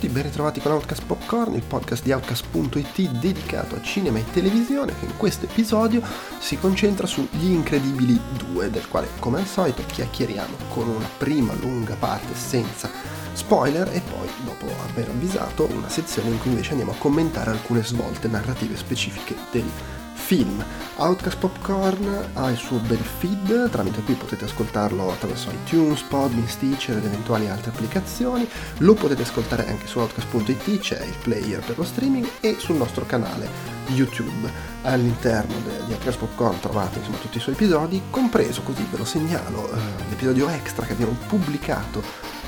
tutti, ben ritrovati con Outcast Popcorn, il podcast di Outcast.it dedicato a cinema e televisione, che in questo episodio si concentra su Gli Incredibili 2, del quale, come al solito, chiacchieriamo con una prima lunga parte senza spoiler e poi, dopo aver avvisato, una sezione in cui invece andiamo a commentare alcune svolte narrative specifiche del film. Outcast Popcorn ha il suo bel feed, tramite cui potete ascoltarlo attraverso iTunes, Podmin, Stitcher ed eventuali altre applicazioni. Lo potete ascoltare anche su Outcast.it, c'è il player per lo streaming, e sul nostro canale YouTube. All'interno di Outcast Popcorn trovate insomma tutti i suoi episodi, compreso, così ve lo segnalo, l'episodio extra che abbiamo pubblicato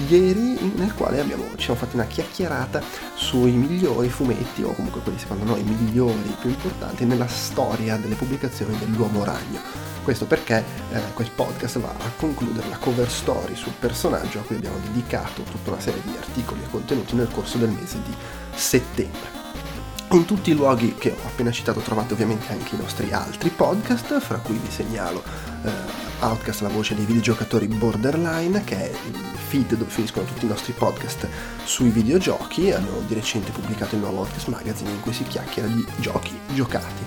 ieri, nel quale ci siamo fatti una chiacchierata sui migliori fumetti, o comunque quelli secondo noi migliori, più importanti nella storia delle pubblicazioni dell'Uomo Ragno. Questo perché quel podcast va a concludere la cover story sul personaggio, a cui abbiamo dedicato tutta una serie di articoli e contenuti nel corso del mese di settembre. In tutti i luoghi che ho appena citato trovate ovviamente anche i nostri altri podcast, fra cui vi segnalo Outcast, la voce dei videogiocatori, Borderline, che è il feed dove finiscono tutti i nostri podcast sui videogiochi. Hanno di recente pubblicato il nuovo Outcast Magazine, in cui si chiacchiera di giochi giocati.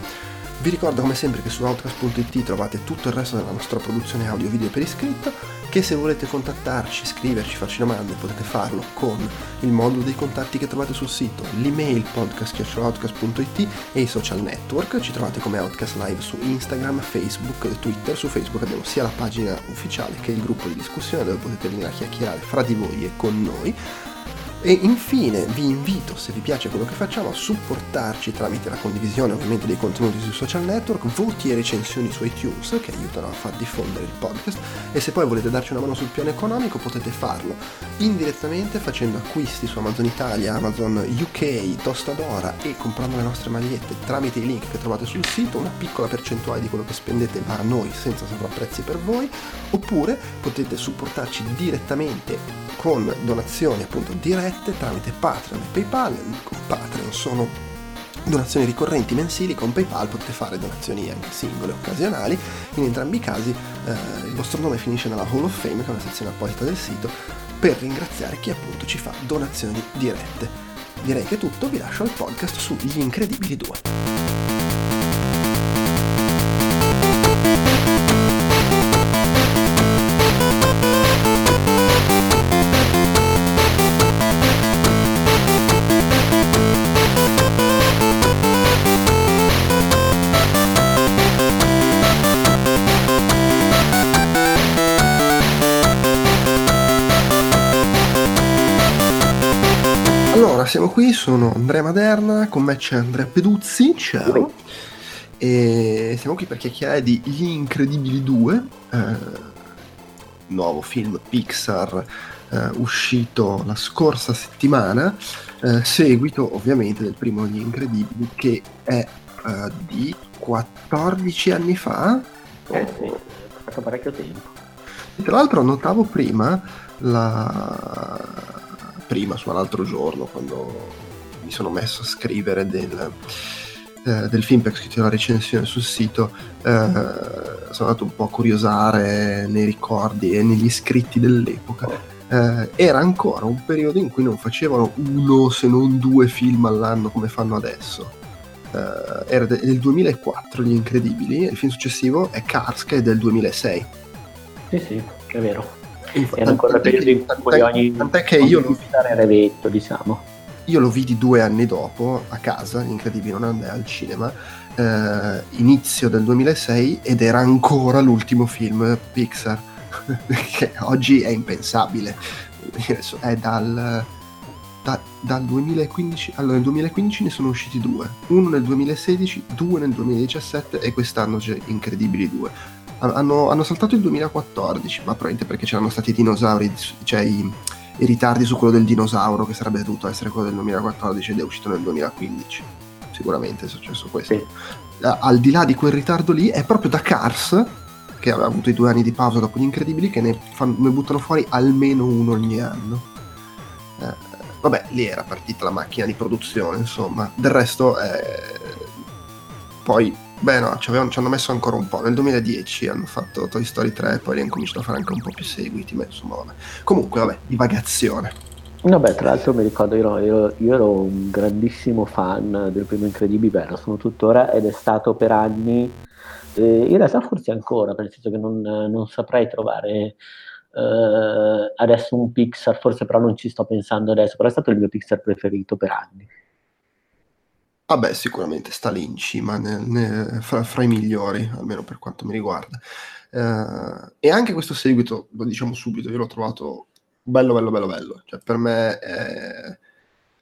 Vi ricordo come sempre che su Outcast.it trovate tutto il resto della nostra produzione audio video per iscritto, che se volete contattarci, scriverci, farci domande, potete farlo con il modulo dei contatti che trovate sul sito, l'email podcast.outcast.it e i social network. Ci trovate come Outcast Live su Instagram, Facebook e Twitter. Su Facebook abbiamo sia la pagina ufficiale che il gruppo di discussione, dove potete venire a chiacchierare fra di voi e con noi. E infine vi invito, se vi piace quello che facciamo, a supportarci tramite la condivisione ovviamente dei contenuti sui social network, voti e recensioni su iTunes, che aiutano a far diffondere il podcast, e se poi volete darci una mano sul piano economico potete farlo indirettamente facendo acquisti su Amazon Italia, Amazon UK, Tostadora, e comprando le nostre magliette tramite i link che trovate sul sito. Una piccola percentuale di quello che spendete va a noi senza sovrapprezzi per voi, oppure potete supportarci direttamente con donazioni appunto dirette tramite Patreon e PayPal. Con Patreon sono donazioni ricorrenti mensili, con PayPal potete fare donazioni anche singole, occasionali. In entrambi i casi il vostro nome finisce nella Hall of Fame, che è una sezione apposita del sito, per ringraziare chi appunto ci fa donazioni dirette. Direi che è tutto, vi lascio al podcast su Gli Incredibili 2. Siamo qui, sono Andrea Maderna, con me c'è Andrea Peduzzi, ciao, e siamo qui per chiacchierare di Gli Incredibili 2, nuovo film Pixar uscito la scorsa settimana, seguito ovviamente del primo Gli Incredibili, che è di 14 anni fa. Sì, è passato parecchio tempo. E tra l'altro notavo prima, su un altro giorno, quando mi sono messo a scrivere del film, perché ho scritto la recensione sul sito, sono andato un po' a curiosare nei ricordi e negli scritti dell'epoca. Era ancora un periodo in cui non facevano uno, se non due film all'anno come fanno adesso. Era del 2004 Gli Incredibili, e il film successivo è Cars, che è del 2006. Sì, è vero. Era ancora periodo in cui tant'è che io era vecchio, diciamo. Io lo vidi 2 anni dopo a casa, incredibile, non andai al cinema, inizio del 2006, ed era ancora l'ultimo film Pixar, che oggi è impensabile. Adesso è dal 2015. Allora, nel 2015 ne sono usciti 2, uno nel 2016, 2 nel 2017, e quest'anno c'è Incredibili 2. Hanno saltato il 2014, ma probabilmente perché c'erano stati i dinosauri, cioè i ritardi su quello del dinosauro, che sarebbe dovuto essere quello del 2014, ed è uscito nel 2015. Sicuramente è successo questo. Sì. Al di là di quel ritardo lì, è proprio da Cars, che aveva avuto i 2 anni di pausa dopo Gli Incredibili, che ne buttano fuori almeno uno ogni anno. Vabbè, lì era partita la macchina di produzione, insomma. Del resto, poi... Beh no, ci hanno messo ancora un po', nel 2010 hanno fatto Toy Story 3 e poi li hanno cominciato a fare anche un po' più seguiti, ma insomma vabbè. Comunque vabbè, divagazione. No, beh, tra l'altro mi ricordo, io ero un grandissimo fan del primo Incredibile, lo sono tuttora, ed è stato per anni, in realtà forse ancora, nel senso che non saprei trovare adesso un Pixar, forse, però non ci sto pensando adesso, però è stato il mio Pixar preferito per anni. Vabbè, sicuramente sta lì in cima, fra i migliori, almeno per quanto mi riguarda. E anche questo seguito, lo diciamo subito, io l'ho trovato bello, cioè per me è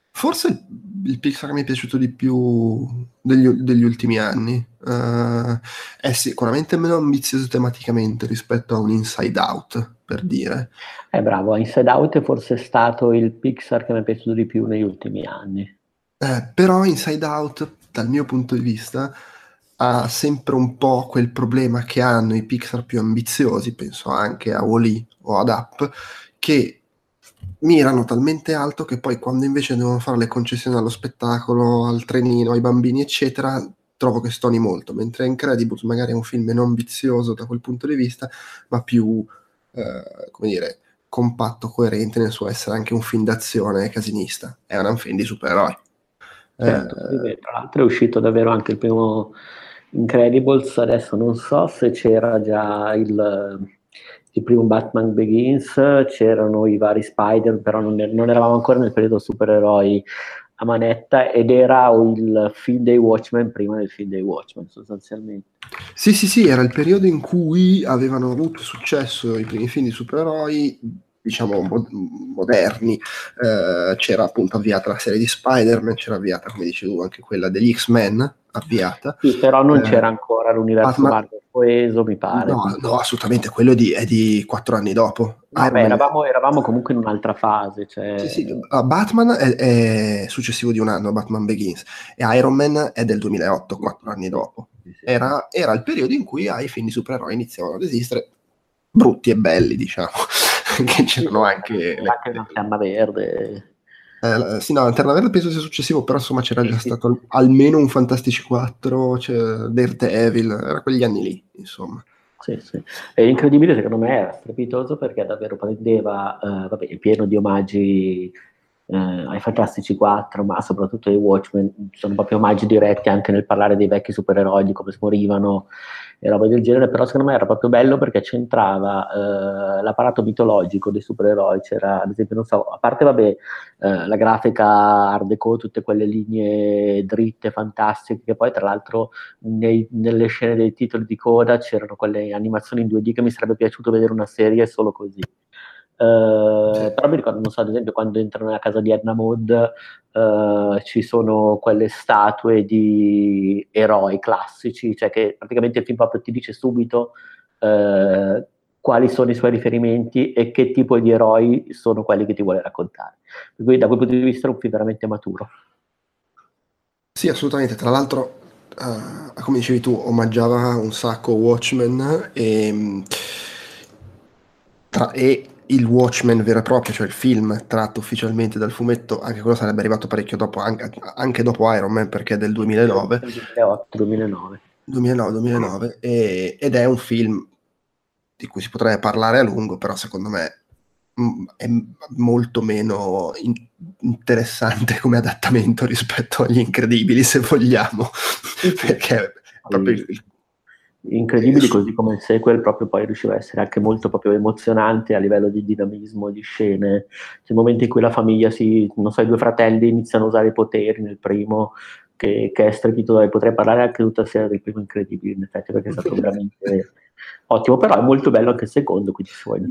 forse il Pixar che mi è piaciuto di più degli ultimi anni, è sicuramente meno ambizioso tematicamente rispetto a un Inside Out, per dire. Bravo, Inside Out è forse stato il Pixar che mi è piaciuto di più negli ultimi anni, però Inside Out, dal mio punto di vista, ha sempre un po' quel problema che hanno i Pixar più ambiziosi, penso anche a WALL-E o ad Up, che mirano talmente alto che poi quando invece devono fare le concessioni allo spettacolo, al trenino, ai bambini, eccetera, trovo che stoni molto, mentre Incredibles magari è un film meno ambizioso da quel punto di vista, ma più, come dire, compatto, coerente nel suo essere anche un film d'azione casinista. È un film di supereroi. Certo, tra l'altro è uscito davvero anche il primo Incredibles, adesso non so se c'era già il primo Batman Begins, c'erano i vari Spider, però non eravamo ancora nel periodo supereroi a manetta, ed era il film dei Watchmen prima del film dei Watchmen, sostanzialmente. Sì, era il periodo in cui avevano avuto successo i primi film di supereroi, diciamo, moderni. C'era appunto avviata la serie di Spider-Man, c'era avviata, come dicevi tu, anche quella degli X-Men avviata. Sì, però non c'era ancora l'universo Marvel coeso, mi pare. No, assolutamente, quello è di 4 anni dopo. Vabbè, eravamo comunque in un'altra fase. Cioè... Sì, Batman è successivo di un anno, Batman Begins, e Iron Man è del 2008, 4 anni dopo. Era il periodo in cui i film di supereroi iniziavano ad esistere, brutti e belli, diciamo. Che c'erano anche Lanterna Verde. Sì, no, Lanterna Verde penso sia successivo, però insomma c'era già stato almeno un Fantastici 4, cioè Daredevil, era quegli anni lì, insomma. Sì. E Incredibile, secondo me, era strepitoso perché davvero prendeva, pieno di omaggi ai Fantastici 4, ma soprattutto ai Watchmen, sono proprio omaggi diretti anche nel parlare dei vecchi supereroi, di come morivano e roba del genere, però secondo me era proprio bello perché c'entrava l'apparato mitologico dei supereroi, c'era ad esempio, non so, a parte la grafica Art Deco, tutte quelle linee dritte, fantastiche, che poi tra l'altro nelle scene dei titoli di coda c'erano quelle animazioni in 2D che mi sarebbe piaciuto vedere una serie solo così. Però mi ricordo, non so, ad esempio quando entrano nella casa di Edna Mode ci sono quelle statue di eroi classici, cioè che praticamente il film proprio ti dice subito quali sono i suoi riferimenti e che tipo di eroi sono quelli che ti vuole raccontare, per cui da quel punto di vista è un film veramente maturo. Sì, assolutamente, tra l'altro come dicevi tu, omaggiava un sacco Watchmen e il Watchmen vero e proprio, cioè il film tratto ufficialmente dal fumetto, anche quello sarebbe arrivato parecchio dopo, anche dopo Iron Man, perché è del 2009. 2009, ed è un film di cui si potrebbe parlare a lungo, però secondo me è molto meno interessante come adattamento rispetto agli Incredibili, se vogliamo, perché proprio Incredibili, così come il sequel, proprio poi riusciva a essere anche molto proprio emozionante a livello di dinamismo, di scene. C'è il momento in cui la famiglia i due fratelli iniziano a usare i poteri nel primo, che è strepitoso. Potrei parlare anche tutta sera del primo Incredibile, in effetti, perché è stato veramente ottimo, però è molto bello anche il secondo, quindi se vuoi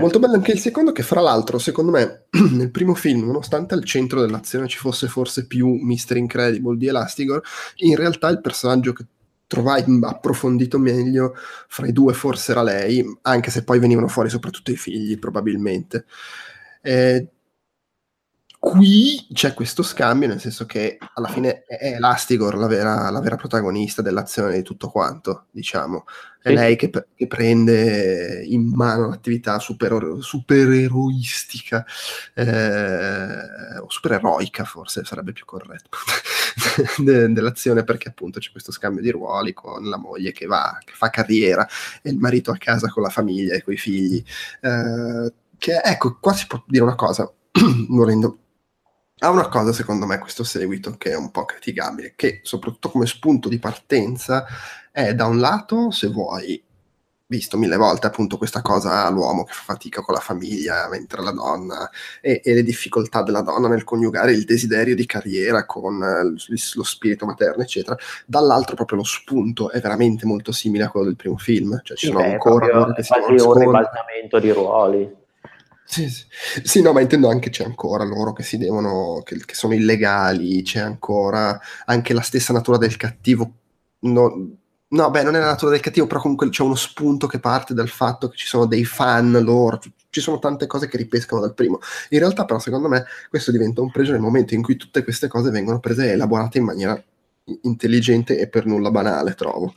molto bello anche il secondo, che fra l'altro secondo me nel primo film, nonostante al centro dell'azione ci fosse forse più Mr. Incredible di Elastigirl, in realtà il personaggio che trovai approfondito meglio fra i due forse era lei, anche se poi venivano fuori soprattutto i figli, probabilmente. Qui c'è questo scambio, nel senso che alla fine è Elastigirl la vera protagonista dell'azione di tutto quanto, diciamo. È lei che prende in mano l'attività supereroistica, o supereroica forse sarebbe più corretto, dell'azione, perché appunto c'è questo scambio di ruoli con la moglie che fa carriera e il marito a casa con la famiglia e coi figli. Ecco, qua si può dire una cosa, morendo. Ha una cosa, secondo me, questo seguito che è un po' criticabile, che soprattutto come spunto di partenza è, da un lato, se vuoi, visto mille volte appunto questa cosa, l'uomo che fa fatica con la famiglia, mentre la donna, e le difficoltà della donna nel coniugare il desiderio di carriera con lo spirito materno, eccetera. Dall'altro proprio lo spunto è veramente molto simile a quello del primo film, cioè ci sono ancora che si un ribaltamento di ruoli. Sì, sì. Sì, no, ma intendo anche c'è ancora loro che si devono, che sono illegali, c'è ancora anche la stessa natura del cattivo, no, beh, non è la natura del cattivo, però comunque c'è uno spunto che parte dal fatto che ci sono dei fan loro, ci sono tante cose che ripescano dal primo. In realtà però, secondo me, questo diventa un pregio nel momento in cui tutte queste cose vengono prese e elaborate in maniera intelligente e per nulla banale, trovo.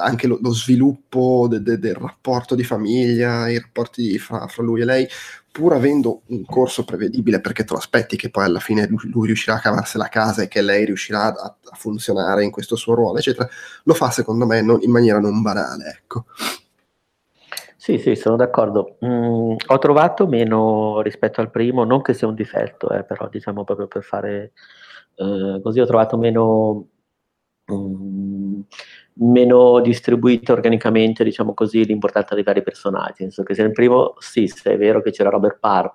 Anche lo sviluppo del rapporto di famiglia, i rapporti fra lui e lei, pur avendo un corso prevedibile, perché te lo aspetti che poi alla fine lui riuscirà a cavarsi la casa e che lei riuscirà a funzionare in questo suo ruolo, eccetera, lo fa, secondo me, in maniera non banale, ecco. Sì, sono d'accordo. Ho trovato meno rispetto al primo, non che sia un difetto, però diciamo proprio per fare... così ho trovato meno distribuita organicamente, diciamo così, l'importanza dei vari personaggi. Nel senso che se nel primo, sì, se è vero che c'era Robert Parr,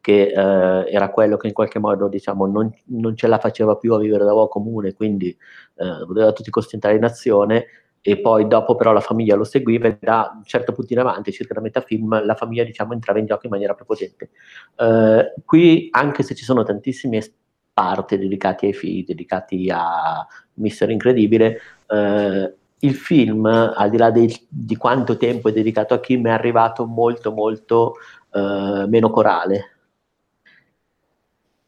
che era quello che in qualche modo, diciamo, non ce la faceva più a vivere da uomo comune, quindi voleva tutti concentrare in azione, e poi dopo però la famiglia lo seguiva, e da un certo punto in avanti, circa da metà film, la famiglia, diciamo, entrava in gioco in maniera prepotente. Qui, anche se ci sono tantissimi parte dedicati ai figli, dedicati a Mission Incredibile, il film, al di là di quanto tempo è dedicato a Kim, è arrivato molto molto meno corale.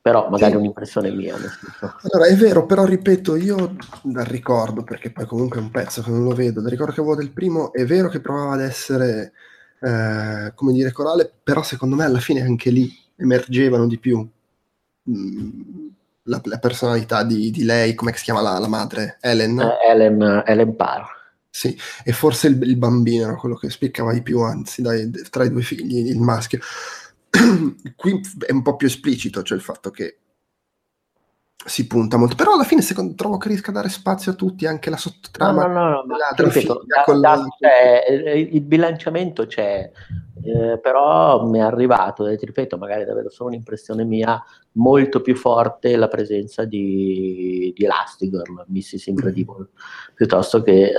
Però magari è un'impressione mia, nel senso. Allora, è vero, però ripeto, io dal ricordo, perché poi comunque è un pezzo che non lo vedo, dal ricordo che avevo del primo, è vero che provava ad essere come dire, corale, però secondo me alla fine anche lì emergevano di più la personalità di lei, come si chiama la madre? Ellen? Ellen Parr. Sì, e forse il bambino era quello che spiccava di più, anzi, tra i due figli, il maschio. Qui è un po' più esplicito, cioè il fatto che si punta molto, però alla fine trovo che riesca a dare spazio a tutti, anche la sottotrama. Il bilanciamento c'è, però mi è arrivato, ti ripeto, magari davvero solo un'impressione mia, molto più forte la presenza di Elastigirl, Mrs. Incredible, piuttosto che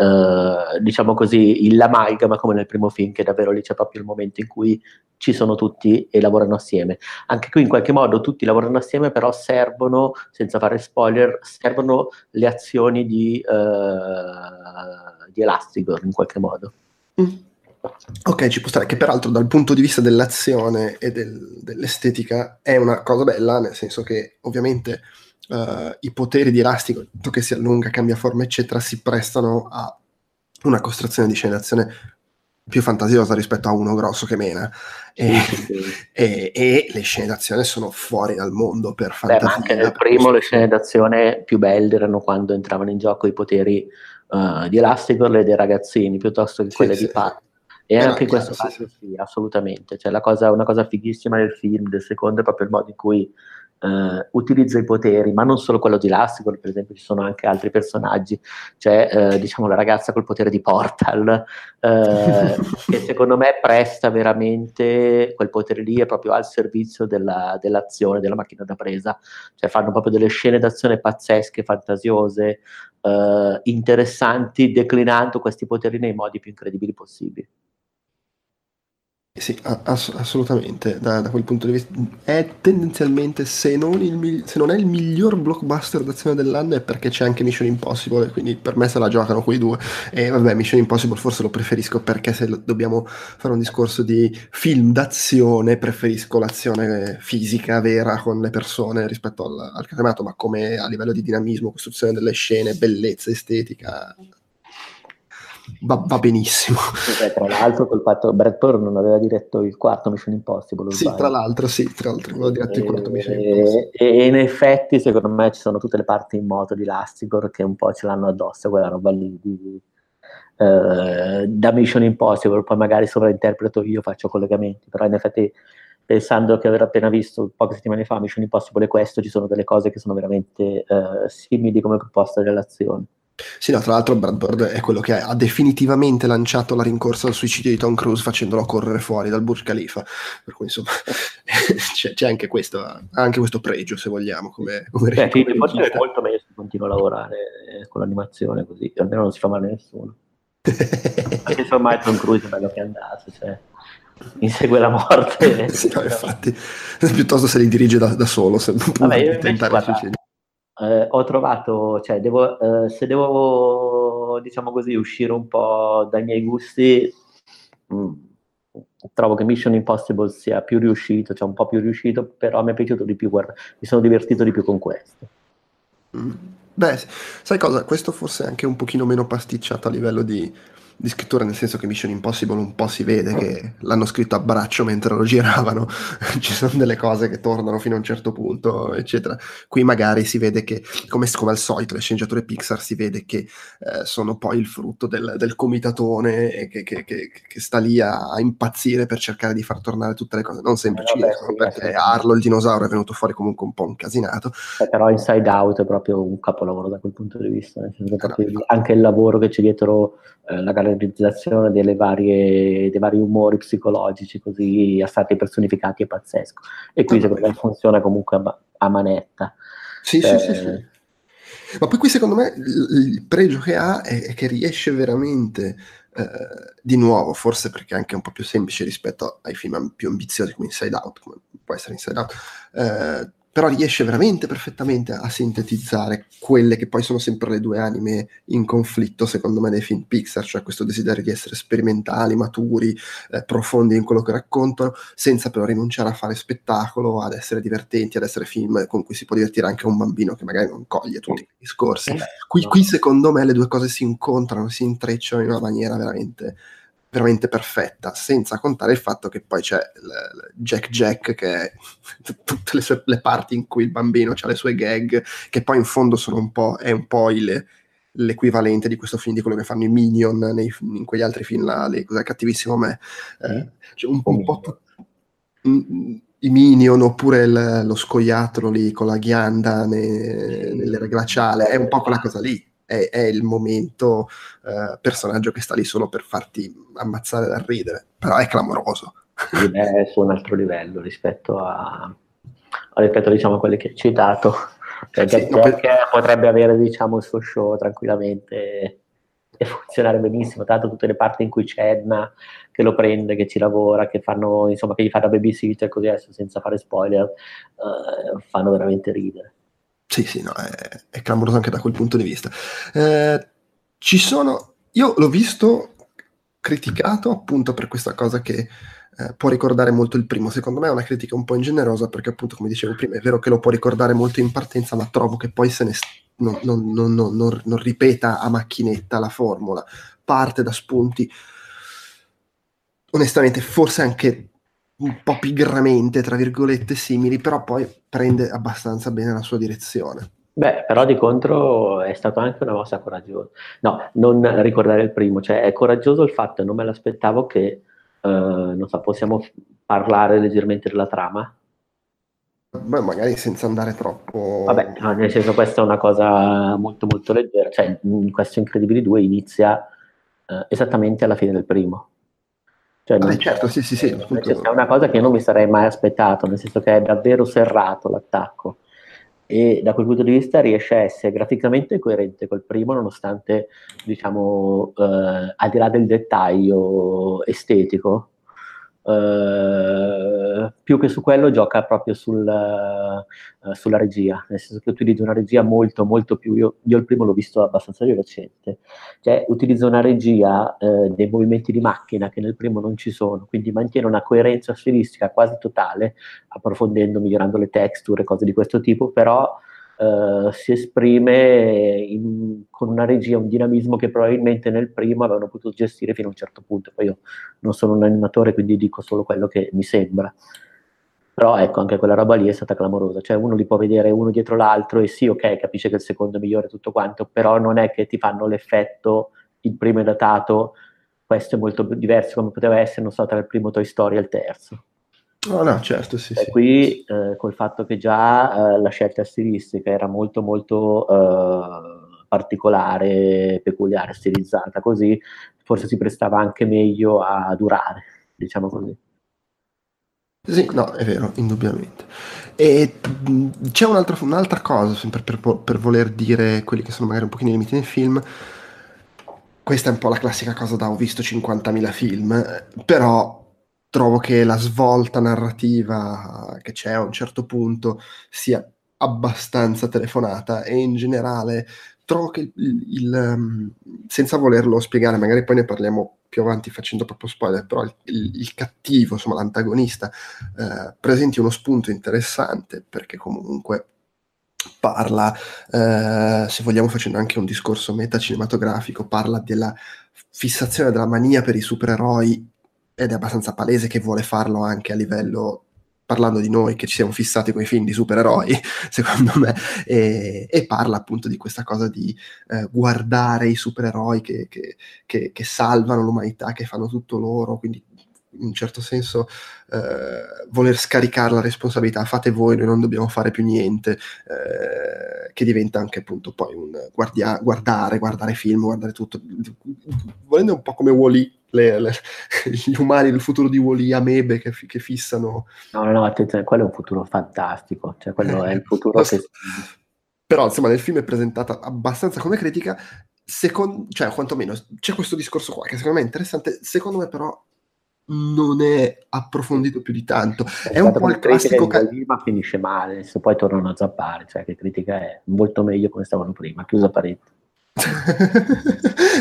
diciamo così l'amalgama come nel primo film, che davvero lì c'è proprio il momento in cui ci sono tutti e lavorano assieme. Anche qui in qualche modo tutti lavorano assieme, però servono, senza fare spoiler, servono le azioni di Elastigirl in qualche modo. Ok, ci può stare, che peraltro dal punto di vista dell'azione e dell'estetica è una cosa bella, nel senso che ovviamente i poteri di Elastico, che si allunga, cambia forma, eccetera, si prestano a una costruzione di scena d'azione più fantasiosa rispetto a uno grosso che mena, e le scene d'azione sono fuori dal mondo per fantasia. Anche nel primo le scene d'azione più belle erano quando entravano in gioco i poteri di Elastigirl e dei ragazzini, piuttosto che quelle di Pat. E anche in questo caso sì, assolutamente. Cioè, una cosa fighissima del film, del secondo, è proprio il modo in cui utilizza i poteri, ma non solo quello di Elastigirl, per esempio ci sono anche altri personaggi. C'è diciamo la ragazza col potere di Portal, che secondo me presta veramente quel potere lì, è proprio al servizio dell'azione, della macchina da presa. Cioè fanno proprio delle scene d'azione pazzesche, fantasiose, interessanti, declinando questi poteri nei modi più incredibili possibili. Sì, assolutamente, da quel punto di vista è tendenzialmente, se non è il miglior blockbuster d'azione dell'anno, è perché c'è anche Mission Impossible, quindi per me se la giocano quei due. E vabbè, Mission Impossible forse lo preferisco, perché se dobbiamo fare un discorso di film d'azione, preferisco l'azione fisica, vera, con le persone, rispetto al catemato, ma come a livello di dinamismo, costruzione delle scene, bellezza, estetica... Va benissimo. Tra l'altro, col fatto Brad Bird non aveva diretto il quarto Mission Impossible. Sì, tra l'altro aveva diretto il quarto Mission Impossible. E in effetti, secondo me, ci sono tutte le parti in moto di Elastigirl che un po' ce l'hanno addosso, quella roba lì da Mission Impossible. Poi magari sovrainterpreto io, faccio collegamenti, però in effetti pensando che aver appena visto poche settimane fa Mission Impossible e questo, ci sono delle cose che sono veramente simili come proposta di relazione. Sì, no, tra l'altro Brad Bird è quello che ha definitivamente lanciato la rincorsa al suicidio di Tom Cruise facendolo correre fuori dal Burj Khalifa, per cui insomma c'è anche questo pregio, se vogliamo, come forse è molto meglio se continuo a lavorare con l'animazione, così almeno non si fa male a nessuno. Anche se ormai Tom Cruise è bello che è andato, cioè insegue la morte. Sì, no, infatti, piuttosto se li dirige da solo, se non tentare il suicidio. Ho trovato, cioè se devo diciamo così uscire un po' dai miei gusti, trovo che Mission Impossible sia più riuscito, cioè un po' più riuscito, però mi è piaciuto di più, guarda, mi sono divertito di più con questo. Beh, sai cosa? Questo forse è anche un pochino meno pasticciato a livello di scrittura, nel senso che Mission Impossible un po' si vede che l'hanno scritto a braccio mentre lo giravano, ci sono delle cose che tornano fino a un certo punto, eccetera. Qui magari si vede che, come al solito, le sceneggiature Pixar si vede che sono poi il frutto del comitatone che sta lì a impazzire per cercare di far tornare tutte le cose, non sempre sì, perché Arlo, il dinosauro, è venuto fuori comunque un po' incasinato. Però Inside Out è proprio un capolavoro da quel punto di vista, nel senso che anche il lavoro che c'è dietro la realizzazione dei vari umori psicologici così a stati personificati è pazzesco, e qui secondo me funziona comunque a manetta. Sì. Ma poi qui secondo me il pregio che ha è che riesce veramente di nuovo, forse perché è anche un po' più semplice rispetto ai film più ambiziosi come Inside Out, come può essere Inside Out, però riesce veramente perfettamente a sintetizzare quelle che poi sono sempre le due anime in conflitto, secondo me, dei film Pixar, cioè questo desiderio di essere sperimentali, maturi, profondi in quello che raccontano, senza però rinunciare a fare spettacolo, ad essere divertenti, ad essere film con cui si può divertire anche un bambino che magari non coglie tutti i discorsi. Qui secondo me le due cose si incontrano, si intrecciano in una maniera veramente... veramente perfetta, senza contare il fatto che poi c'è Jack che è tutte le parti in cui il bambino ha le sue gag, che poi in fondo sono un po' l'equivalente di questo film, di quello che fanno i Minion in quegli altri film là, cos'è cattivissimo me, cioè un po' i Minion, oppure lo scoiattolo lì con la ghianda nell'era glaciale, è un po' quella cosa lì. È il momento personaggio che sta lì solo per farti ammazzare dal ridere, però è clamoroso. È su un altro livello rispetto a diciamo a quelli che hai citato, perché potrebbe avere diciamo il suo show tranquillamente e funzionare benissimo, tanto tutte le parti in cui c'è Edna che lo prende, che ci lavora, che fanno insomma, che gli fa da babysitter, così adesso senza fare spoiler, fanno veramente ridere. Sì, no, è clamoroso anche da quel punto di vista. Io l'ho visto criticato appunto per questa cosa che può ricordare molto il primo. Secondo me è una critica un po' ingenerosa, perché appunto, come dicevo prima, è vero che lo può ricordare molto in partenza, ma trovo che poi se ne non ripeta a macchinetta la formula. Parte da spunti, onestamente, forse anche un po' pigramente, tra virgolette, simili, però poi prende abbastanza bene la sua direzione. Beh, però di contro è stata anche una mossa coraggiosa. No, non ricordare il primo, cioè è coraggioso il fatto, non me l'aspettavo che, non so, possiamo parlare leggermente della trama? Beh, magari senza andare troppo... Vabbè, no, nel senso, questa è una cosa molto molto leggera, cioè questo Incredibili 2 inizia esattamente alla fine del primo. Cioè, certo, sì, è una cosa che io non mi sarei mai aspettato, nel senso che è davvero serrato l'attacco, e da quel punto di vista riesce a essere graficamente coerente col primo, nonostante, diciamo, al di là del dettaglio estetico, più che su quello gioca proprio sulla regia, nel senso che utilizza una regia molto molto più, io il primo l'ho visto abbastanza di recente, cioè utilizza una regia dei movimenti di macchina che nel primo non ci sono, quindi mantiene una coerenza stilistica quasi totale, approfondendo, migliorando le texture, cose di questo tipo, però si esprime con una regia, un dinamismo che probabilmente nel primo avevano potuto gestire fino a un certo punto. Poi io non sono un animatore, quindi dico solo quello che mi sembra, però ecco, anche quella roba lì è stata clamorosa, cioè uno li può vedere uno dietro l'altro e sì, ok, capisce che il secondo è migliore tutto quanto, però non è che ti fanno l'effetto, il primo è datato, questo è molto diverso, come poteva essere, non so, tra il primo Toy Story e il terzo. No, no, certo, sì. E qui col fatto che già la scelta stilistica era molto, molto particolare, peculiare, stilizzata così, forse si prestava anche meglio a durare, diciamo così. Sì, no, è vero, indubbiamente. E c'è un'altra cosa, sempre per voler dire quelli che sono magari un pochino i limiti nel film. Questa è un po' la classica cosa da ho visto 50.000 film, però trovo che la svolta narrativa che c'è a un certo punto sia abbastanza telefonata, e in generale trovo che il senza volerlo spiegare, magari poi ne parliamo più avanti facendo proprio spoiler, però il cattivo, insomma l'antagonista, presenti uno spunto interessante, perché comunque parla, se vogliamo facendo anche un discorso metacinematografico, parla della fissazione, della mania per i supereroi, ed è abbastanza palese che vuole farlo anche a livello, parlando di noi che ci siamo fissati con i film di supereroi, secondo me, e parla appunto di questa cosa di guardare i supereroi che salvano l'umanità, che fanno tutto loro, quindi in un certo senso voler scaricare la responsabilità, fate voi, noi non dobbiamo fare più niente, che diventa anche appunto poi un guardare film, guardare tutto, volendo un po' come WALL-E, gli umani, il futuro di WALL-E, amebe che fissano. No, attenzione, quello è un futuro fantastico, cioè quello è il futuro che... Però insomma nel film è presentata abbastanza come critica, cioè quantomeno c'è questo discorso qua che secondo me è interessante, secondo me però non è approfondito più di tanto. È un po' il classico ma finisce male, se poi tornano a zappare, cioè che critica è molto meglio come stavano prima, chiusa parentesi.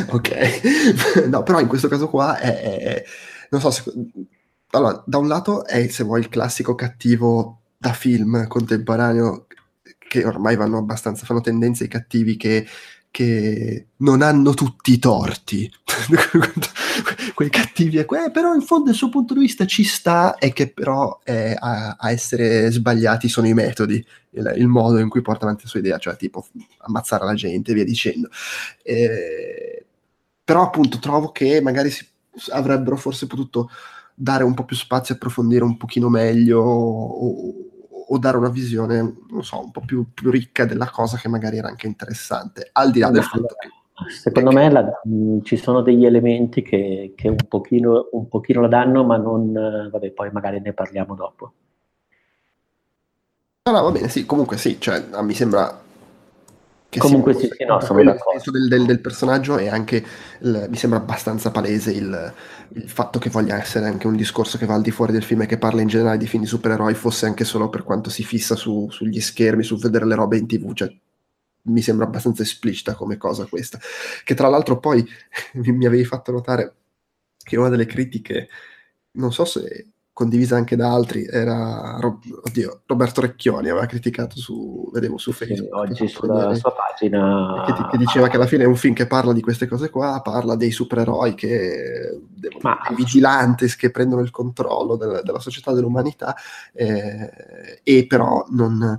Ok, no, però in questo caso qua è non so, allora da un lato è, se vuoi, il classico cattivo da film contemporaneo, che ormai vanno abbastanza, fanno tendenza ai cattivi che non hanno tutti i torti, quei cattivi però in fondo il suo punto di vista ci sta, e che però a essere sbagliati sono i metodi, il modo in cui porta avanti la sua idea, cioè tipo ammazzare la gente e via dicendo, però appunto trovo che magari avrebbero forse potuto dare un po' più spazio, approfondire un pochino meglio, o dare una visione, non so, un po' più ricca della cosa, che magari era anche interessante, al di là del fatto che... Secondo me ci sono degli elementi che un pochino la danno, ma non... Vabbè, poi magari ne parliamo dopo. No, va bene, sì, comunque sì, cioè mi sembra... Che comunque sì, no, sono d'accordo. Il senso del personaggio, e anche mi sembra abbastanza palese il fatto che voglia essere anche un discorso che va al di fuori del film e che parla in generale di film di supereroi, fosse anche solo per quanto si fissa sugli schermi, su vedere le robe in TV, cioè mi sembra abbastanza esplicita come cosa questa, che tra l'altro poi mi avevi fatto notare che una delle critiche, non so se condivisa anche da altri, era Roberto Recchioni, aveva criticato su Facebook, oggi sulla sua pagina, che diceva che alla fine è un film che parla di queste cose qua, parla dei supereroi dei vigilantes che prendono il controllo della società, dell'umanità, e però non...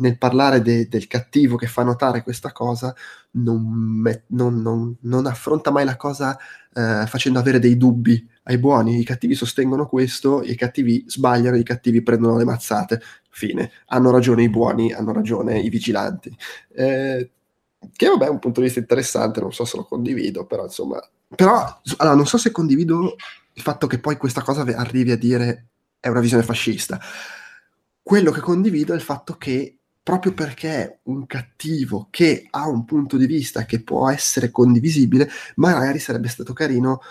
Nel parlare del cattivo che fa notare questa cosa, non affronta mai la cosa facendo avere dei dubbi ai buoni. I cattivi sostengono questo, i cattivi sbagliano, i cattivi prendono le mazzate. Fine. Hanno ragione i buoni, hanno ragione i vigilanti. Che vabbè è un punto di vista interessante, non so se lo condivido, però insomma... Però, allora, non so se condivido il fatto che poi questa cosa arrivi a dire è una visione fascista. Quello che condivido è il fatto che proprio perché un cattivo che ha un punto di vista che può essere condivisibile, magari sarebbe stato carino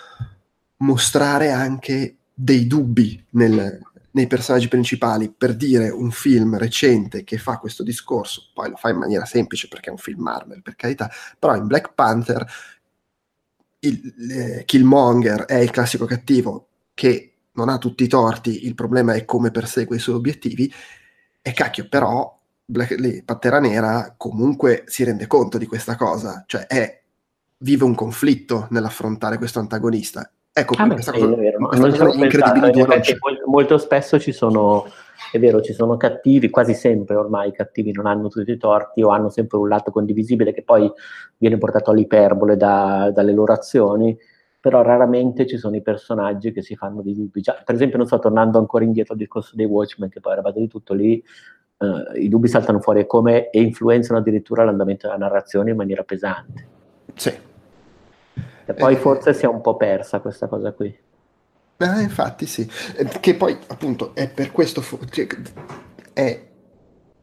mostrare anche dei dubbi nei personaggi principali. Per dire, un film recente che fa questo discorso, poi lo fa in maniera semplice perché è un film Marvel, per carità, però in Black Panther Killmonger è il classico cattivo che non ha tutti i torti, il problema è come persegue i suoi obiettivi, e cacchio, però... Pantera Nera comunque si rende conto di questa cosa, cioè vive un conflitto nell'affrontare questo antagonista. Ecco, questa cosa è incredibile. Molto spesso ci sono cattivi, quasi sempre ormai i cattivi non hanno tutti i torti, o hanno sempre un lato condivisibile che poi viene portato all'iperbole dalle loro azioni, però raramente ci sono i personaggi che si fanno dei dubbi. Già, per esempio, non so, tornando ancora indietro al discorso dei Watchmen, che poi era base di tutto lì, i dubbi saltano fuori come e influenzano addirittura l'andamento della narrazione in maniera pesante. Sì. E poi forse si è un po' persa questa cosa qui. Infatti sì, che poi appunto è per questo è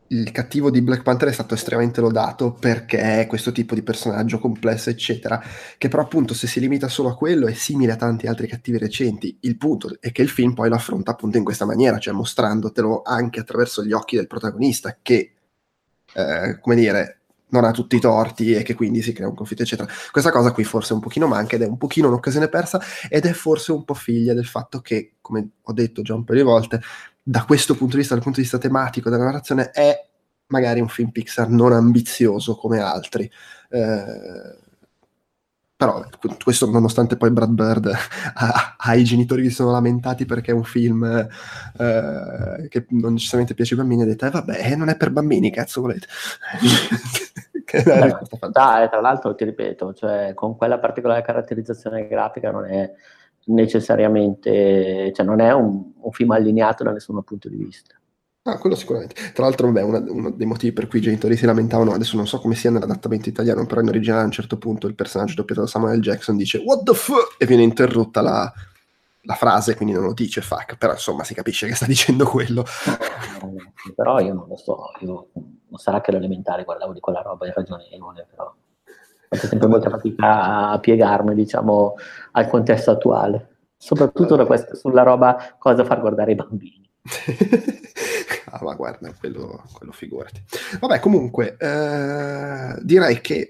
il cattivo di Black Panther è stato estremamente lodato perché è questo tipo di personaggio complesso eccetera, che però appunto se si limita solo a quello è simile a tanti altri cattivi recenti. Il punto è che il film poi lo affronta appunto in questa maniera, cioè mostrandotelo anche attraverso gli occhi del protagonista che come dire, non ha tutti i torti e che quindi si crea un conflitto eccetera. Questa cosa qui forse un pochino manca ed è un pochino un'occasione persa, ed è forse un po' figlia del fatto che, come ho detto già un paio di volte, da questo punto di vista, dal punto di vista tematico della narrazione, è magari un film Pixar non ambizioso come altri, però questo nonostante poi Brad Bird ai genitori che si sono lamentati perché è un film che non necessariamente piace ai bambini, ha detto vabbè non è per bambini, cazzo volete. Tra l'altro ti ripeto, cioè, con quella particolare caratterizzazione grafica non è necessariamente, cioè non è un film allineato da nessun punto di vista. Ah, quello sicuramente. Tra l'altro, vabbè, uno dei motivi per cui i genitori si lamentavano, adesso non so come sia nell'adattamento italiano, però in originale a un certo punto il personaggio doppiato da Samuel Jackson dice "What the fuck?" e viene interrotta la frase, quindi non lo dice fuck, però insomma si capisce che sta dicendo quello. Però io non lo so, non sarà che l'elementare guardavo di quella roba, è ragionevole, però faccio sempre molta fatica a piegarmi, diciamo, al contesto attuale, soprattutto da questa, sulla roba cosa far guardare i bambini. Ah, ma guarda, quello figurati. Vabbè, comunque direi che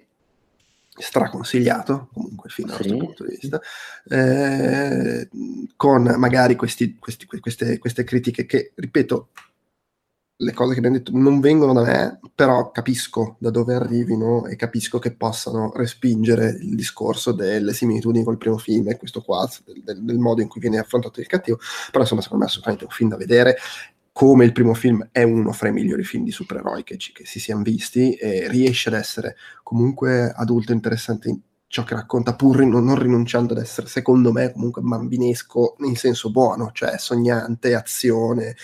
straconsigliato comunque fino a questo punto di vista, con magari queste critiche che, ripeto, le cose che abbiamo detto non vengono da me, però capisco da dove arrivino e capisco che possano respingere il discorso delle similitudini col primo film e questo qua, del modo in cui viene affrontato il cattivo, però insomma secondo me è assolutamente un film da vedere. Come il primo film è uno fra i migliori film di supereroi che si siano visti, e riesce ad essere comunque adulto e interessante in ciò che racconta, pur non rinunciando ad essere, secondo me, comunque bambinesco in senso buono, cioè sognante, azione,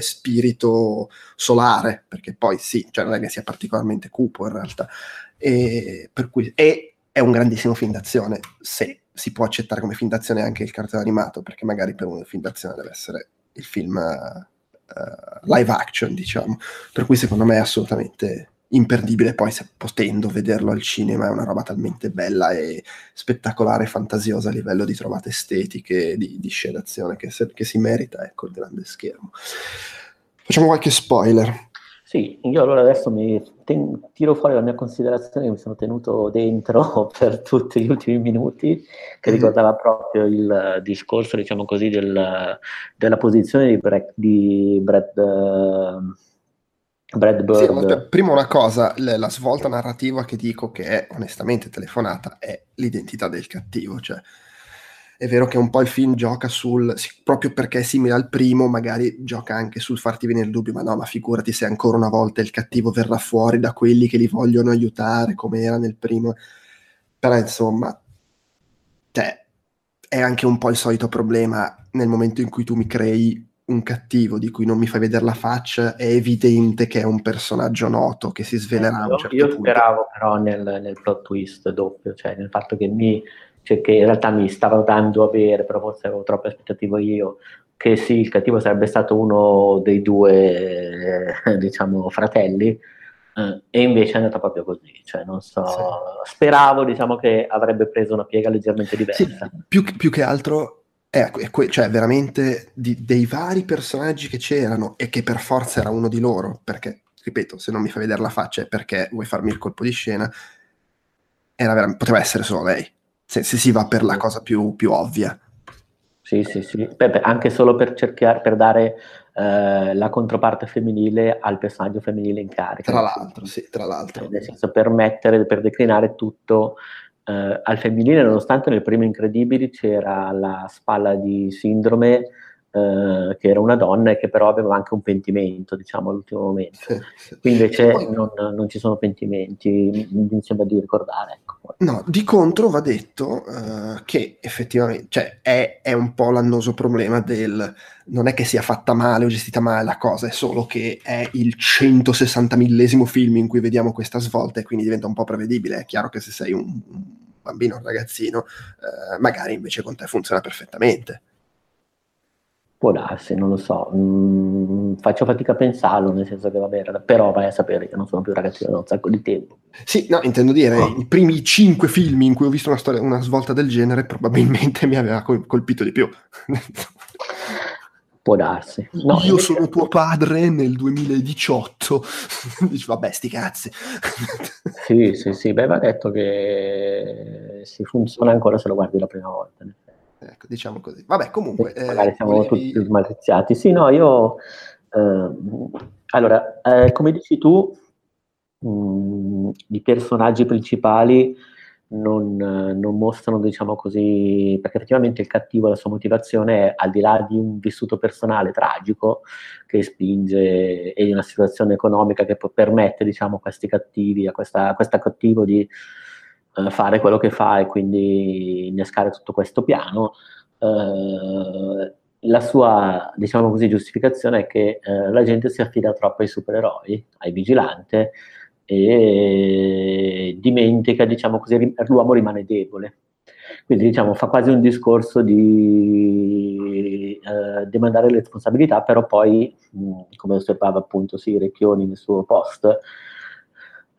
spirito solare, perché poi sì, cioè non è che sia particolarmente cupo in realtà, e per cui è un grandissimo film d'azione, se si può accettare come film d'azione anche il cartone animato, perché magari per un film d'azione deve essere il film live action, diciamo, per cui secondo me è assolutamente imperdibile. Poi, se potendo vederlo al cinema, è una roba talmente bella e spettacolare e fantasiosa a livello di trovate estetiche, di scena d'azione che si merita, ecco, il grande schermo. Facciamo qualche spoiler. Sì, io allora adesso mi tiro fuori la mia considerazione che mi sono tenuto dentro per tutti gli ultimi minuti, che ricordava proprio il discorso, diciamo così, della posizione di Brad Bird. Sì, prima una cosa, la svolta narrativa che dico che è onestamente telefonata è l'identità del cattivo, cioè è vero che un po' il film gioca sul, proprio perché è simile al primo, magari gioca anche sul farti venire il dubbio, ma no, ma figurati se ancora una volta il cattivo verrà fuori da quelli che li vogliono aiutare, come era nel primo, però insomma, cioè, è anche un po' il solito problema, nel momento in cui tu mi crei un cattivo di cui non mi fai vedere la faccia, è evidente che è un personaggio noto, che si svelerà a un certo punto. Io speravo però nel plot twist doppio, cioè nel fatto che che in realtà mi stavo dando a bere, però forse avevo troppe aspettative io, che sì, il cattivo sarebbe stato uno dei due, diciamo, fratelli, e invece è andata proprio così, cioè non so, sì. Speravo, diciamo, che avrebbe preso una piega leggermente diversa. Sì, più che altro cioè veramente dei vari personaggi che c'erano e che per forza era uno di loro, perché, ripeto, se non mi fai vedere la faccia è perché vuoi farmi il colpo di scena, poteva essere solo lei. Se si va per la cosa più ovvia. Sì. Beh, anche solo per cercare, per dare la controparte femminile al personaggio femminile in carica. Tra l'altro. Nel senso, per declinare tutto al femminile, nonostante nel primo Incredibili c'era la spalla di Sindrome che era una donna e che però aveva anche un pentimento, diciamo, all'ultimo momento. Qui invece poi, non ci sono pentimenti, mi sembra di ricordare, ecco. No, di contro va detto che effettivamente, cioè, è un po' l'annoso problema del non è che sia fatta male o gestita male la cosa, è solo che è il 160.000° film in cui vediamo questa svolta e quindi diventa un po' prevedibile. È chiaro che se sei un bambino, un ragazzino, magari invece con te funziona perfettamente. Può darsi, non lo so, faccio fatica a pensarlo, nel senso che vabbè, però vai a sapere che non sono più ragazzino da un sacco di tempo. Sì, no, intendo dire, i primi 5 film in cui ho visto una svolta del genere probabilmente mi aveva colpito di più. Può darsi. No, io invece... sono tuo padre nel 2018. Dici, vabbè, sti cazzi. Sì, beh, va detto che si funziona ancora se lo guardi la prima volta. Ecco, diciamo così. Vabbè, comunque... magari siamo tutti smaltiziati. Sì, no, io... allora, come dici tu, i personaggi principali non mostrano, diciamo così, perché effettivamente il cattivo, la sua motivazione è, al di là di un vissuto personale tragico che spinge, e di una situazione economica che permette, diciamo, a questi cattivi, a questa cattivo di... fare quello che fa e quindi innescare tutto questo piano, la sua, diciamo così, giustificazione è che la gente si affida troppo ai supereroi, ai vigilante, e dimentica, diciamo così, l'uomo rimane debole. Quindi, diciamo, fa quasi un discorso di demandare le responsabilità, però poi, come osservava appunto Recchioni nel suo post,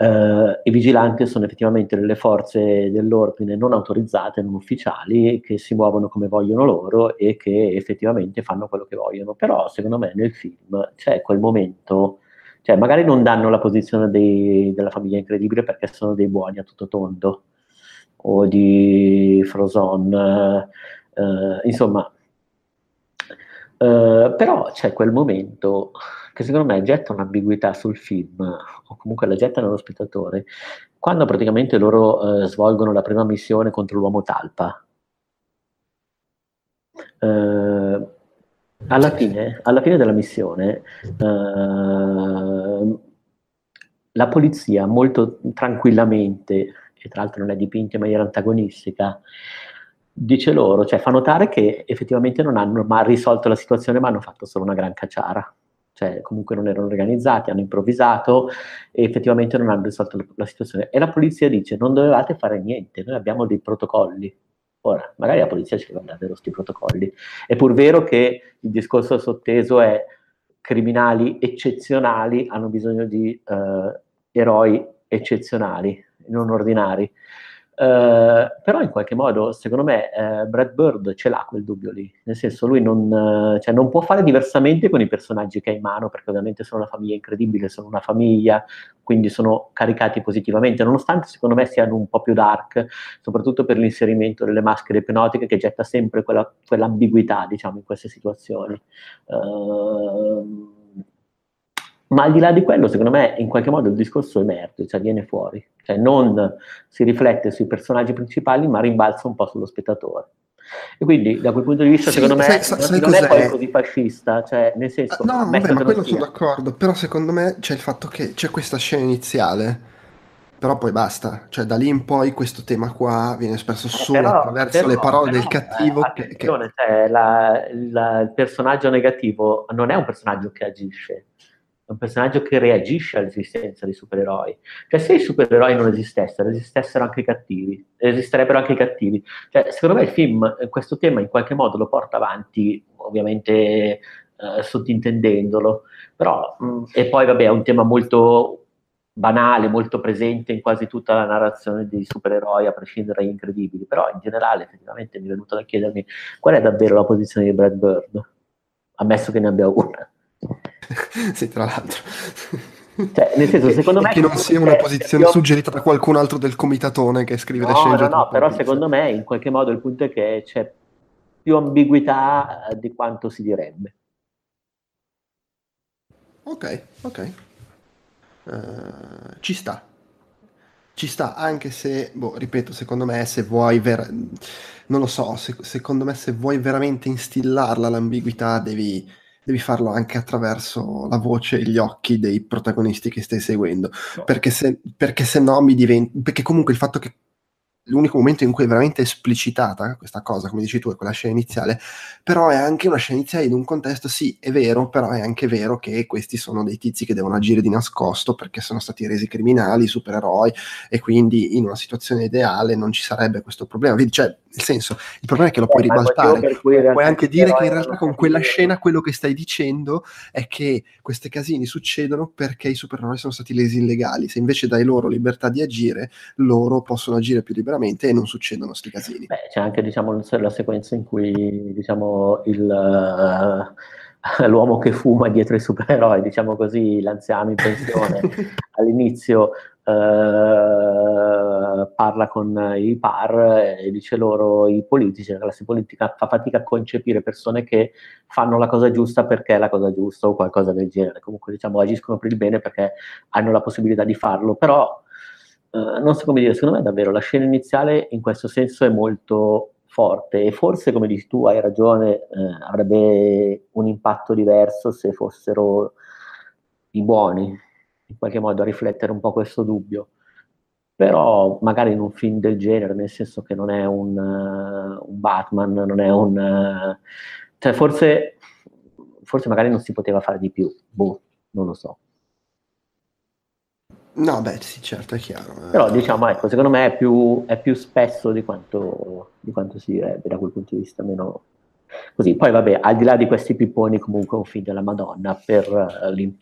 i vigilanti sono effettivamente delle forze dell'ordine non autorizzate, non ufficiali, che si muovono come vogliono loro e che effettivamente fanno quello che vogliono. Però secondo me nel film c'è quel momento, cioè magari non danno la posizione della famiglia incredibile perché sono dei buoni a tutto tondo, o di Frozone, insomma, però c'è quel momento che secondo me getta un'ambiguità sul film, o comunque la getta nello spettatore, quando praticamente loro svolgono la prima missione contro l'uomo talpa. Alla fine della missione, la polizia molto tranquillamente, e tra l'altro non è dipinta in maniera antagonistica, dice loro, cioè fa notare che effettivamente non hanno mai risolto la situazione, ma hanno fatto solo una gran cacciara. Cioè comunque non erano organizzati, hanno improvvisato e effettivamente non hanno risolto la situazione. E la polizia dice, non dovevate fare niente, noi abbiamo dei protocolli. Ora, magari la polizia ci fa davvero questi protocolli. È pur vero che il discorso sotteso è criminali eccezionali hanno bisogno di eroi eccezionali, non ordinari. Però in qualche modo, secondo me, Brad Bird ce l'ha quel dubbio lì, nel senso lui non può fare diversamente con i personaggi che ha in mano, perché ovviamente sono una famiglia incredibile, sono una famiglia, quindi sono caricati positivamente, nonostante secondo me siano un po' più dark, soprattutto per l'inserimento delle maschere ipnotiche che getta sempre quell'ambiguità, diciamo, in queste situazioni. Ma al di là di quello, secondo me, in qualche modo il discorso emerge, cioè viene fuori. Cioè non si riflette sui personaggi principali, ma rimbalza un po' sullo spettatore. E quindi, da quel punto di vista, sì, secondo me, non è poi così fascista. Cioè, nel senso... No, vabbè, ma quello sono d'accordo. Però, secondo me, c'è il fatto che c'è questa scena iniziale, però poi basta. Cioè, da lì in poi questo tema qua viene espresso solo attraverso le parole del cattivo. Attenzione, cioè, il personaggio negativo non è un personaggio che agisce. È un personaggio che reagisce all'esistenza dei supereroi. Cioè, se i supereroi non esistessero, esisterebbero anche i cattivi. Cioè, secondo me il film questo tema in qualche modo lo porta avanti, ovviamente sottintendendolo, però, e poi vabbè, è un tema molto banale, molto presente in quasi tutta la narrazione dei supereroi, a prescindere dagli incredibili, però in generale effettivamente mi è venuto da chiedermi qual è davvero la posizione di Brad Bird, ammesso che ne abbia una. Sì, tra l'altro, cioè, nel senso, secondo me, che non sia una posizione suggerita da qualcun altro del comitatone che scrive le sceneggiature. No, però secondo me in qualche modo il punto è che c'è più ambiguità di quanto si direbbe. Ok, ci sta. ci sta, anche se, boh, ripeto, secondo me se vuoi non lo so, secondo me se vuoi veramente instillarla l'ambiguità devi farlo anche attraverso la voce e gli occhi dei protagonisti che stai seguendo, no. perché se no mi diventa, perché comunque il fatto che l'unico momento in cui è veramente esplicitata questa cosa, come dici tu, è quella scena iniziale, però è anche una scena iniziale in un contesto, sì, è vero, però è anche vero che questi sono dei tizi che devono agire di nascosto perché sono stati resi criminali, supereroi, e quindi in una situazione ideale non ci sarebbe questo problema. Cioè, nel senso, il problema è che lo puoi ribaltare, puoi anche dire che in realtà con quella scena quello che stai dicendo è che questi casini succedono perché i supereroi sono stati lesi illegali, se invece dai loro libertà di agire, loro possono agire più liberamente e non succedono sti casini. Beh, c'è anche, diciamo, la sequenza in cui, diciamo, l'uomo che fuma dietro i supereroi, diciamo così, l'anziano in pensione, all'inizio parla con i par e dice loro, i politici, la classe politica fa fatica a concepire persone che fanno la cosa giusta perché è la cosa giusta o qualcosa del genere, comunque, diciamo, agiscono per il bene perché hanno la possibilità di farlo, però non so come dire, secondo me davvero la scena iniziale in questo senso è molto forte e forse, come dici tu, hai ragione, avrebbe un impatto diverso se fossero i buoni, in qualche modo a riflettere un po' questo dubbio, però magari in un film del genere, nel senso che non è un Batman, non è cioè forse magari non si poteva fare di più, boh, non lo so. No, beh, sì, certo, è chiaro. Però, diciamo, ecco, secondo me è più spesso di quanto si direbbe da quel punto di vista, meno così. Poi, vabbè, al di là di questi pipponi, comunque è un film della Madonna per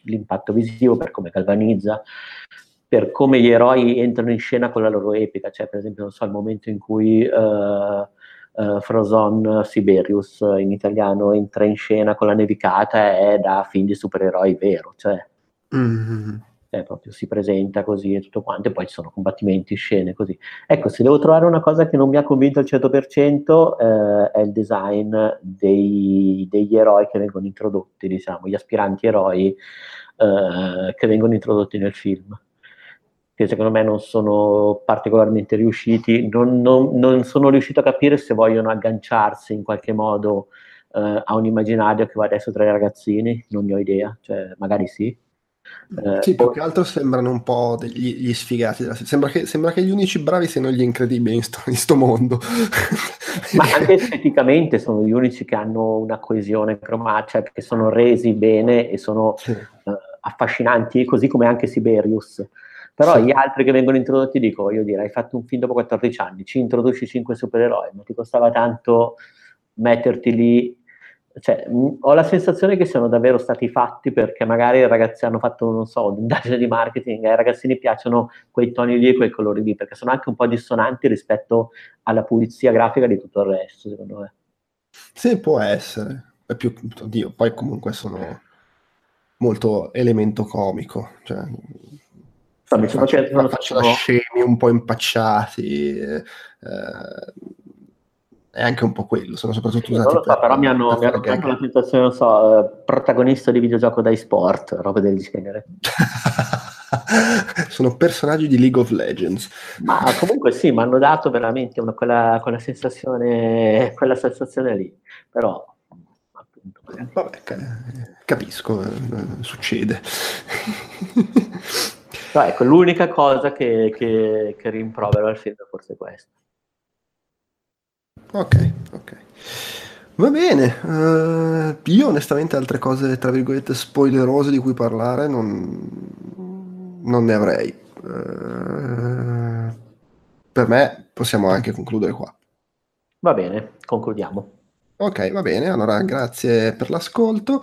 l'impatto visivo, per come galvanizza, per come gli eroi entrano in scena con la loro epica. Cioè, per esempio, non so, il momento in cui Frozone Siberius, in italiano, entra in scena con la nevicata è da film di supereroi vero, cioè... Mm-hmm. Proprio si presenta così e tutto quanto, e poi ci sono combattimenti, scene così. Ecco, se devo trovare una cosa che non mi ha convinto al 100%, è il design degli eroi che vengono introdotti, diciamo, gli aspiranti eroi che vengono introdotti nel film, che secondo me non sono particolarmente riusciti, non sono riuscito a capire se vogliono agganciarsi in qualche modo a un immaginario che va adesso tra i ragazzini, non ne ho idea, cioè magari sì. Sì, più che altro sembrano un po' gli sfigati, sembra che gli unici bravi siano gli incredibili in sto mondo. Ma anche esteticamente sono gli unici che hanno una coesione cromatica, perché sono resi bene e sono affascinanti, così come anche Siberius. Però sì, gli altri che vengono introdotti, dico, voglio dire, hai fatto un film dopo 14 anni, ci introduci 5 supereroi, non ti costava tanto metterti lì. Cioè, ho la sensazione che siano davvero stati fatti perché magari i ragazzi hanno fatto, non so, un'indagine di marketing, ai ragazzini piacciono quei toni lì e quei colori lì, perché sono anche un po' dissonanti rispetto alla pulizia grafica di tutto il resto, secondo me. Sì, può essere. È più, oddio, poi comunque sono molto elemento comico, cioè... Faccio da scemi un po' impacciati, è anche un po' quello, sono soprattutto usati non lo so, per, però mi hanno fatto la sensazione, non so, protagonista di videogioco dai sport, roba del genere. Sono personaggi di League of Legends. Ma comunque sì, mi hanno dato veramente quella sensazione lì, però appunto, magari... Vabbè, capisco, succede. No, ecco, l'unica cosa che rimprovero al film è forse questa. Ok, va bene. Io onestamente altre cose, tra virgolette, spoilerose di cui parlare non ne avrei. Per me possiamo anche concludere qua. Va bene, concludiamo. Ok, va bene, allora grazie per l'ascolto.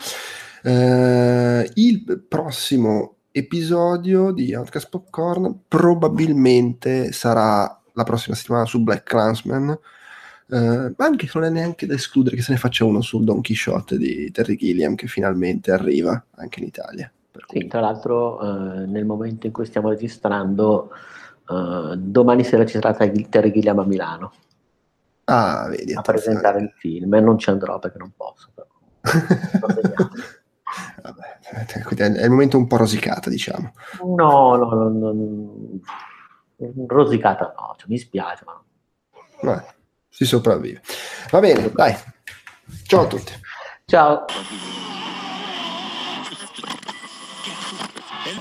Il prossimo episodio di Outcast Popcorn probabilmente sarà la prossima settimana su Black Klansman. Ma anche non è neanche da escludere che se ne faccia uno sul Don Quixote di Terry Gilliam, che finalmente arriva anche in Italia. Sì, tra l'altro nel momento in cui stiamo registrando domani sera ci sarà Terry Gilliam a Milano vedi, a presentare il film, e non ci andrò perché non posso, però. Vabbè, è il momento un po' rosicato, diciamo. No, rosicata, no, cioè, mi spiace, ma no, si sopravvive. Va bene, dai. Ciao a tutti. Ciao.